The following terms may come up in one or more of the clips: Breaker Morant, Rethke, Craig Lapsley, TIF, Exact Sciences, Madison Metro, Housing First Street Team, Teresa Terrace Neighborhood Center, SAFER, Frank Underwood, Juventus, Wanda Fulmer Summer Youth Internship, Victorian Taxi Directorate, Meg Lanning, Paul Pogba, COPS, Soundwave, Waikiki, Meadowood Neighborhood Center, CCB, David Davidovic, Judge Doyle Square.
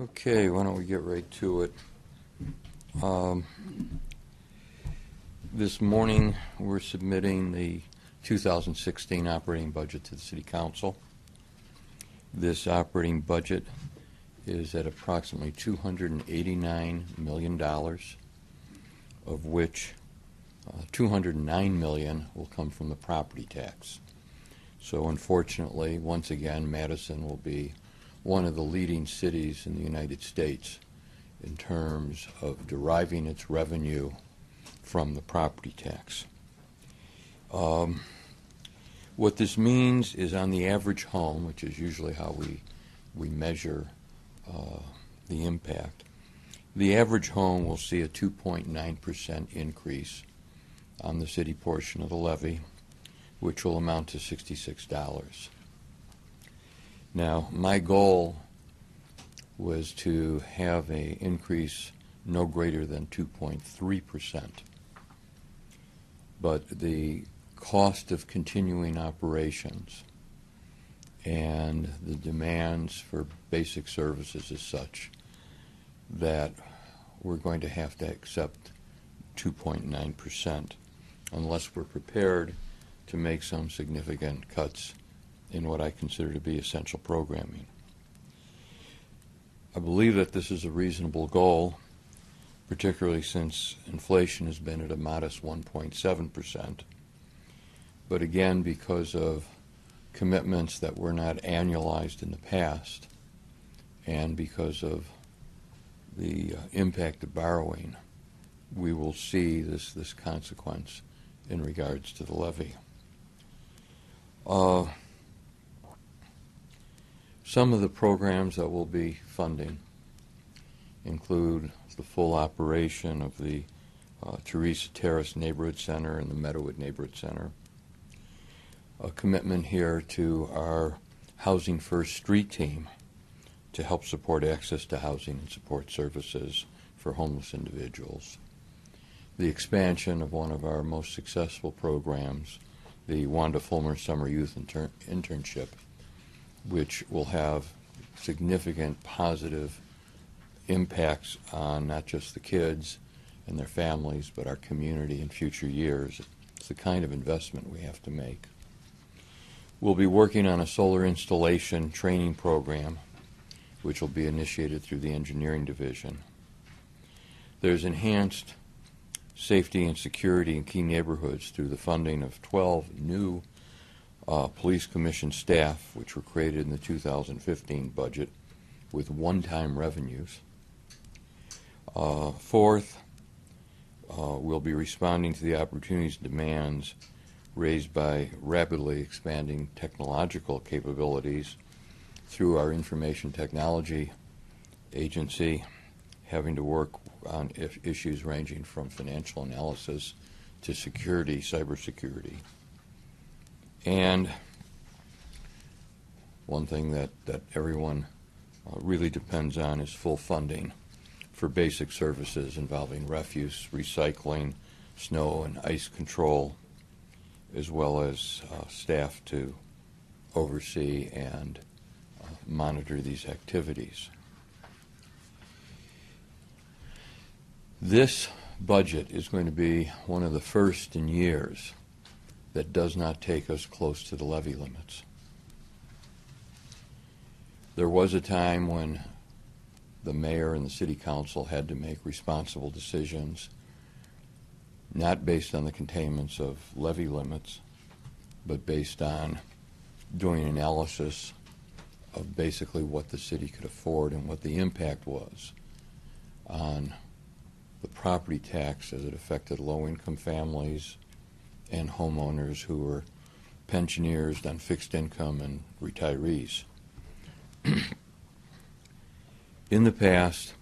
Okay, why don't we get right to it? This morning we're submitting the 2016 operating budget to the City Council. This operating budget is at approximately $289 million, of which $209 million will come from the property tax. So unfortunately, once again, Madison will be one of the leading cities in the United States in terms of deriving its revenue from the property tax. What this means is on the average home, which is usually how we measure the impact, the average home will see a 2.9% increase on the city portion of the levy, which will amount to $66. Now, my goal was to have an increase no greater than 2.3%, but the cost of continuing operations and the demands for basic services is such that we're going to have to accept 2.9% unless we're prepared to make some significant cuts in what I consider to be essential programming. I believe that this is a reasonable goal, particularly since inflation has been at a modest 1.7%. But again, because of commitments that were not annualized in the past and because of the impact of borrowing, we will see this consequence in regards to the levy. Some of the programs that we'll be funding include the full operation of the Teresa Terrace Neighborhood Center and the Meadowood Neighborhood Center, a commitment here to our Housing First Street Team to help support access to housing and support services for homeless individuals, the expansion of one of our most successful programs, the Wanda Fulmer Summer Youth Internship, which will have significant positive impacts on not just the kids and their families, but our community in future years. It's the kind of investment we have to make. We'll be working on a solar installation training program, which will be initiated through the engineering division. There's enhanced safety and security in key neighborhoods through the funding of 12 new police commission staff, which were created in the 2015 budget with one-time revenues. Fourth, we'll be responding to the opportunities and demands raised by rapidly expanding technological capabilities through our information technology agency, having to work on issues ranging from financial analysis to security, cybersecurity. And one thing that everyone really depends on is full funding for basic services involving refuse, recycling, snow and ice control, as well as staff to oversee and monitor these activities. This budget is going to be one of the first in years that does not take us close to the levy limits. There was a time when the mayor and the city council had to make responsible decisions not based on the containments of levy limits, but based on doing analysis of basically what the city could afford and what the impact was on the property tax as it affected low-income families and homeowners who were pensioners on fixed income and retirees. In the past,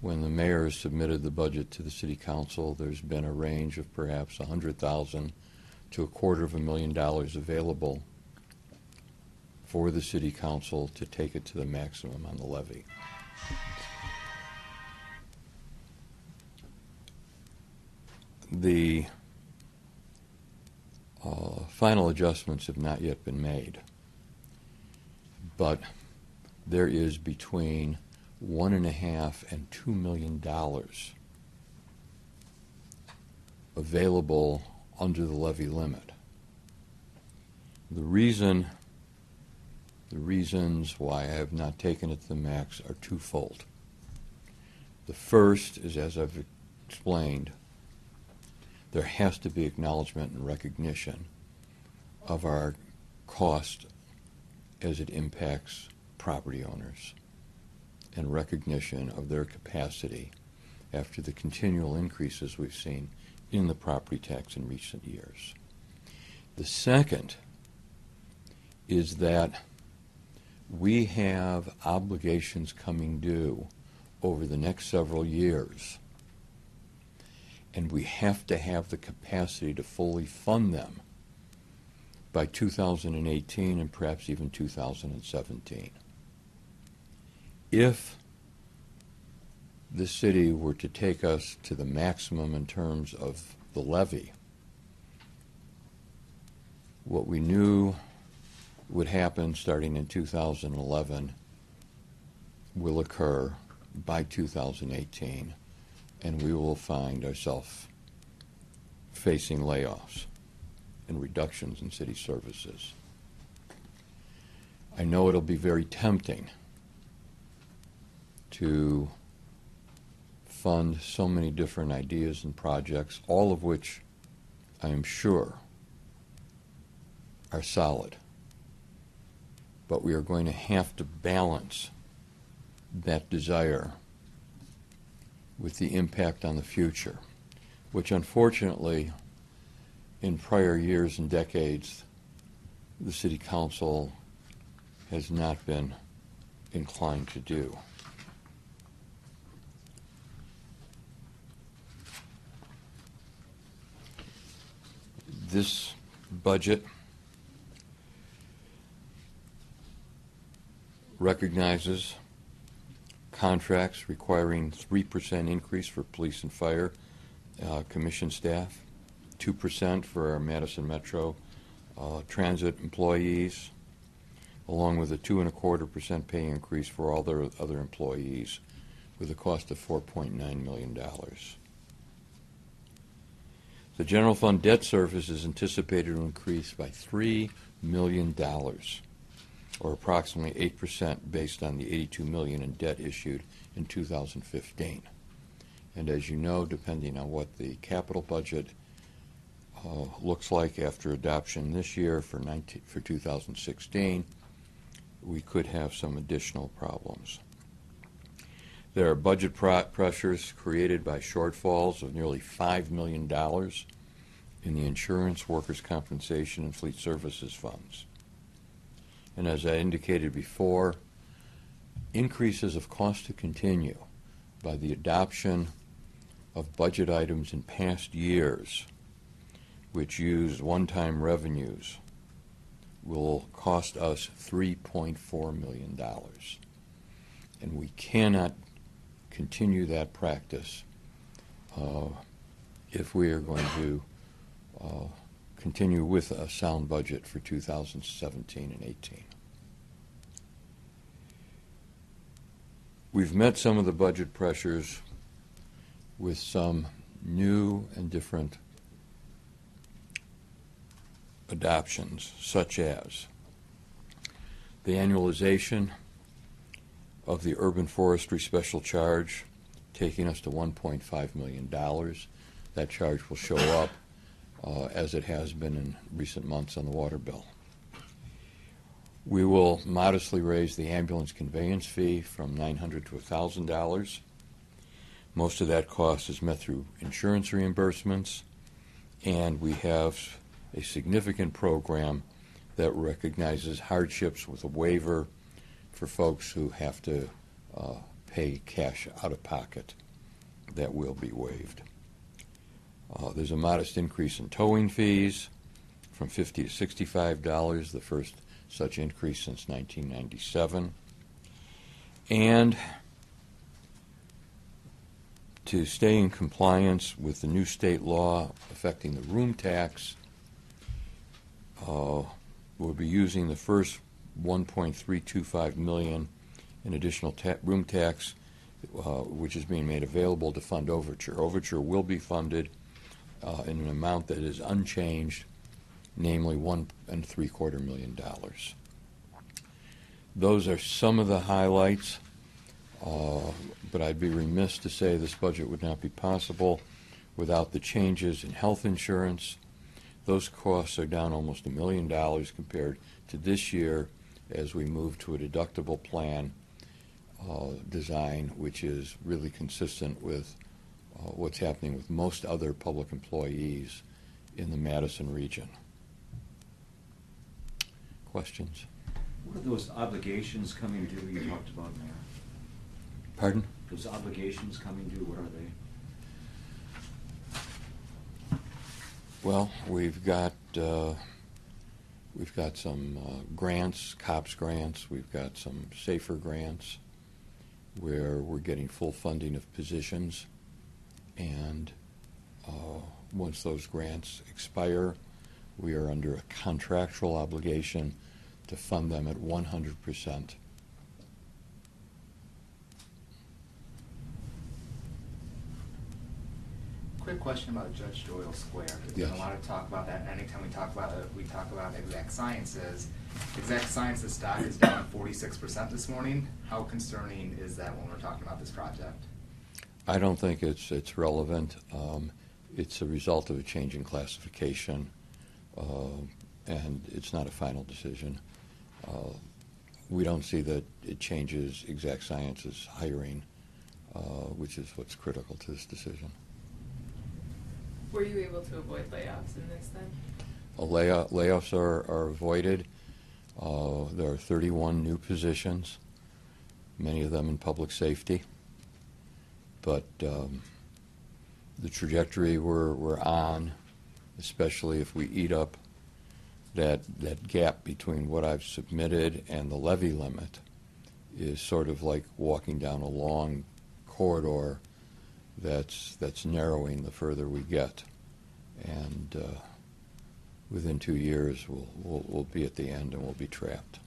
when the mayor has submitted the budget to the city council, there's been a range of perhaps $100,000 to $250,000 available for the city council to take it to the maximum on the levy. The final adjustments have not yet been made, but there is between $1.5 and $2 million available under the levy limit. The reasons why I have not taken it to the max are twofold. The first is, as I've explained, there has to be acknowledgement and recognition of our cost as it impacts property owners, and recognition of their capacity after the continual increases we've seen in the property tax in recent years. The second is that we have obligations coming due over the next several years, and we have to have the capacity to fully fund them by 2018 and perhaps even 2017. If the city were to take us to the maximum in terms of the levy, what we knew would happen starting in 2011 will occur by 2018, and we will find ourselves facing layoffs and reductions in city services. I know it'll be very tempting to fund so many different ideas and projects, all of which I am sure are solid. But we are going to have to balance that desire with the impact on the future, which unfortunately in prior years and decades the City Council has not been inclined to do. This budget recognizes contracts requiring 3% increase for police and fire commission staff, 2% for our Madison Metro transit employees, along with a 2.25% pay increase for all their other employees, with a cost of $4.9 million. The general fund debt service is anticipated to increase by $3 million, or approximately 8% based on the $82 million in debt issued in 2015. And as you know, depending on what the capital budget looks like after adoption this year for 2016, we could have some additional problems. There are budget pressures created by shortfalls of nearly $5 million in the insurance, workers' compensation, and fleet services funds. And as I indicated before, increases of cost to continue by the adoption of budget items in past years, which used one-time revenues, will cost us $3.4 million. And we cannot continue that practice if we are going to continue with a sound budget for 2017 and 18. We've met some of the budget pressures with some new and different adoptions, such as the annualization of the urban forestry special charge, taking us to $1.5 million. That charge will show up as it has been in recent months on the water bill. We will modestly raise the ambulance conveyance fee from $900 to $1,000. Most of that cost is met through insurance reimbursements, and we have a significant program that recognizes hardships with a waiver for folks who have to pay cash out of pocket. That will be waived. There's a modest increase in towing fees from $50 to $65, the first such increase since 1997. And to stay in compliance with the new state law affecting the room tax, we'll be using the first $1.325 million an additional room tax, which is being made available to fund Overture. Overture will be funded in an amount that is unchanged, namely $1.75 million. Those are some of the highlights, but I'd be remiss to say this budget would not be possible without the changes in health insurance. Those costs are down almost $1 million compared to this year as we move to a deductible plan design, which is really consistent with what's happening with most other public employees in the Madison region. Questions? What are those obligations coming due you talked about there? Pardon? Those obligations coming due, what are they? Well, we've got some grants, COPS grants. We've got some SAFER grants, where we're getting full funding of positions. And once those grants expire, we are under a contractual obligation to fund them at 100%. Quick question about Judge Doyle Square. There's been a lot of talk about that. Anytime we talk about it, we talk about Exact Sciences. Exact Sciences stock is down 46% this morning. How concerning is that when we're talking about this project? I don't think it's relevant. It's a result of a change in classification, and it's not a final decision. We don't see that it changes Exact Sciences hiring, which is what's critical to this decision. Were you able to avoid layoffs in this then? Layoffs are avoided. There are 31 new positions, many of them in public safety. But the trajectory we're on, especially if we eat up that gap between what I've submitted and the levy limit, is sort of like walking down a long corridor that's narrowing the further we get, and within 2 years we'll be at the end and we'll be trapped.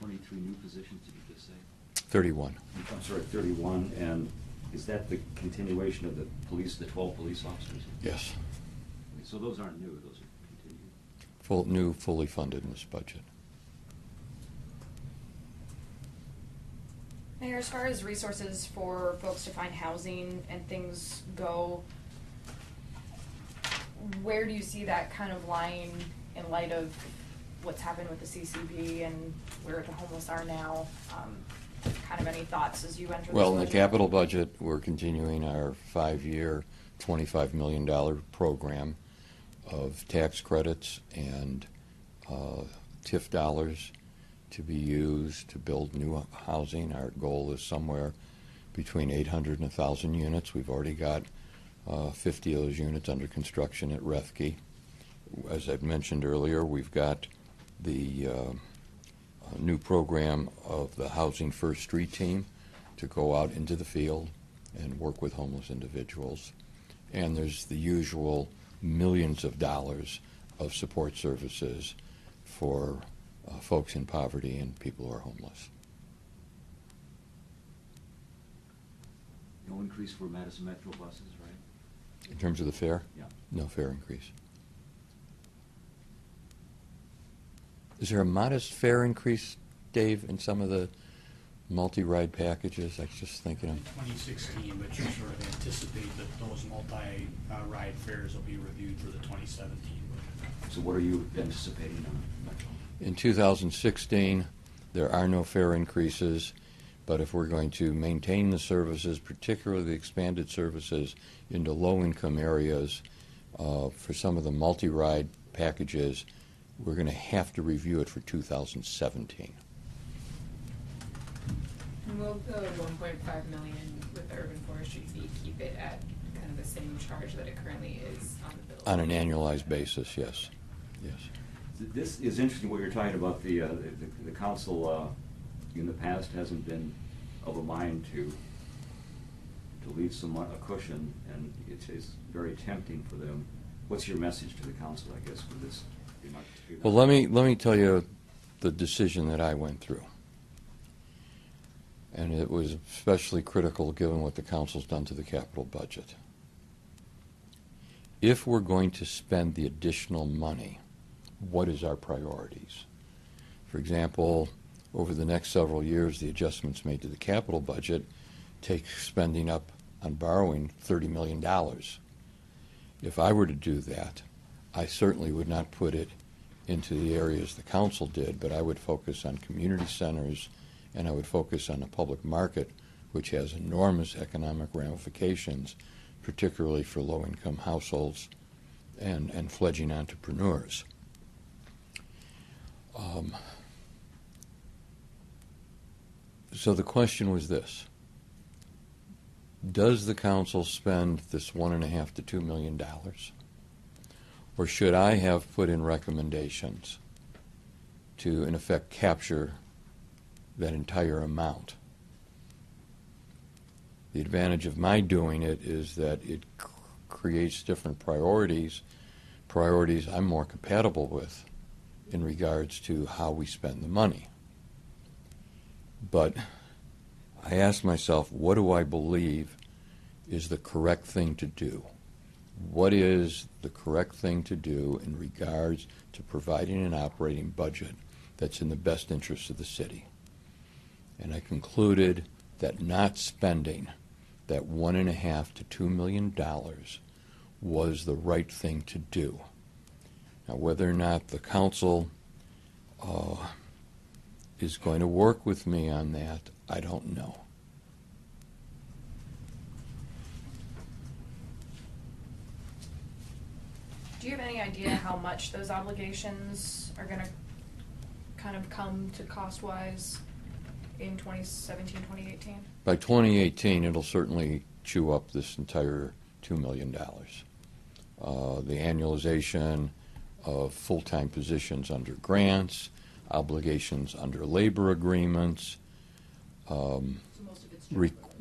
23 new positions, did you just say? 31. I'm sorry, 31, and is that the continuation of the 12 police officers? Yes. So those aren't new; those are continued. Fully funded in this budget. Mayor, as far as resources for folks to find housing and things go, where do you see that kind of lying in light of what's happened with the CCB and where the homeless are now? Kind of any thoughts as you enter? Well, in the capital budget, we're continuing our 5-year, $25 million program of tax credits and TIF dollars to be used to build new housing. Our goal is somewhere between 800 and 1,000 units. We've already got 50 of those units under construction at Rethke. As I've mentioned earlier, we've got the new program of the Housing First Street Team to go out into the field and work with homeless individuals. And there's the usual millions of dollars of support services for folks in poverty and people who are homeless. No increase for Madison Metro buses, right? In terms of the fare? Yeah. No fare increase. Is there a modest fare increase, Dave, in some of the multi-ride packages? I was just thinking of 2016, but you sort of anticipate that those multi-ride fares will be reviewed for the 2017 budget. So what are you anticipating on Metro? In 2016, there are no fare increases, but if we're going to maintain the services, particularly the expanded services into low-income areas, for some of the multi-ride packages, we're going to have to review it for 2017. And will the $1.5 million with the urban forestry fee keep it at kind of the same charge that it currently is on the bill? On an annualized basis, yes. Yes. This is interesting what you're talking about. The council in the past hasn't been of a mind to leave somewhat a cushion, and it is very tempting for them. What's your message to the council, I guess, for this? Well, let me tell you the decision that I went through. and it was especially critical given what the council's done to the capital budget. If we're going to spend the additional money, what is our priorities? For example, over the next several years, the adjustments made to the capital budget take spending up on borrowing $30 million. If I were to do that, I certainly would not put it into the areas the council did, but I would focus on community centers, and I would focus on the public market, which has enormous economic ramifications, particularly for low-income households and fledgling entrepreneurs. So the question was this: does the council spend this $1.5 to $2 million, or should I have put in recommendations to, in effect, capture that entire amount? The advantage of my doing it is that it creates different priorities I'm more compatible with in regards to how we spend the money. But I asked myself, what do I believe is the correct thing to do? What is the correct thing to do in regards to providing an operating budget that's in the best interest of the city? And I concluded that not spending that $1.5 to $2 million was the right thing to do. Now, whether or not the council is going to work with me on that, I don't know. Do you have any idea how much those obligations are going to kind of come to cost-wise in 2017, 2018? By 2018, it'll certainly chew up this entire $2 million. The annualization of full-time positions under grants, obligations under labor agreements,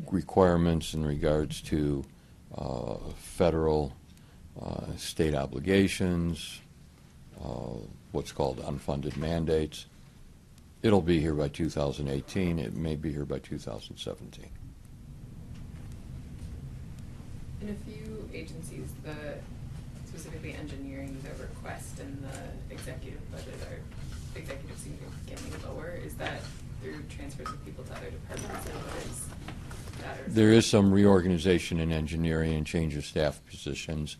requirements in regards to federal, state obligations, what's called unfunded mandates. It'll be here by 2018. It may be here by 2017. In a few agencies, specifically engineering, the request and the executive budget are significantly lower. Is that through transfers of people to other departments? There is some reorganization in engineering and change of staff positions,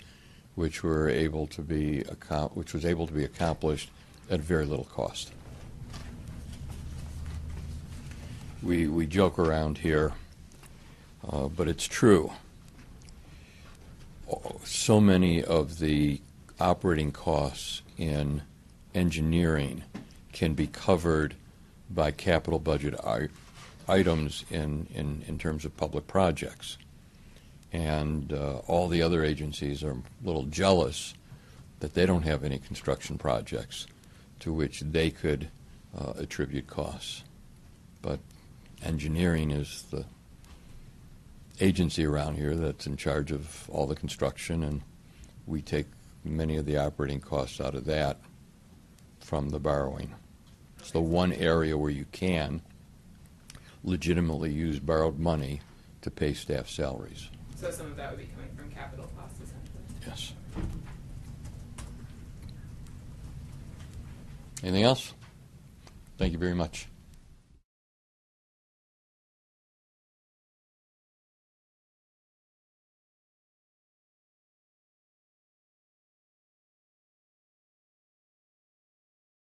which were able to be accomplished at very little cost. We joke around here, but it's true. So many of the operating costs in engineering can be covered by capital budget items in terms of public projects. And all the other agencies are a little jealous that they don't have any construction projects to which they could attribute costs. But engineering is the agency around here that's in charge of all the construction, and we take many of the operating costs out of that from the borrowing. It's the one area where you can legitimately use borrowed money to pay staff salaries. So some of that would be coming from capital costs, essentially? Yes. Anything else? Thank you very much.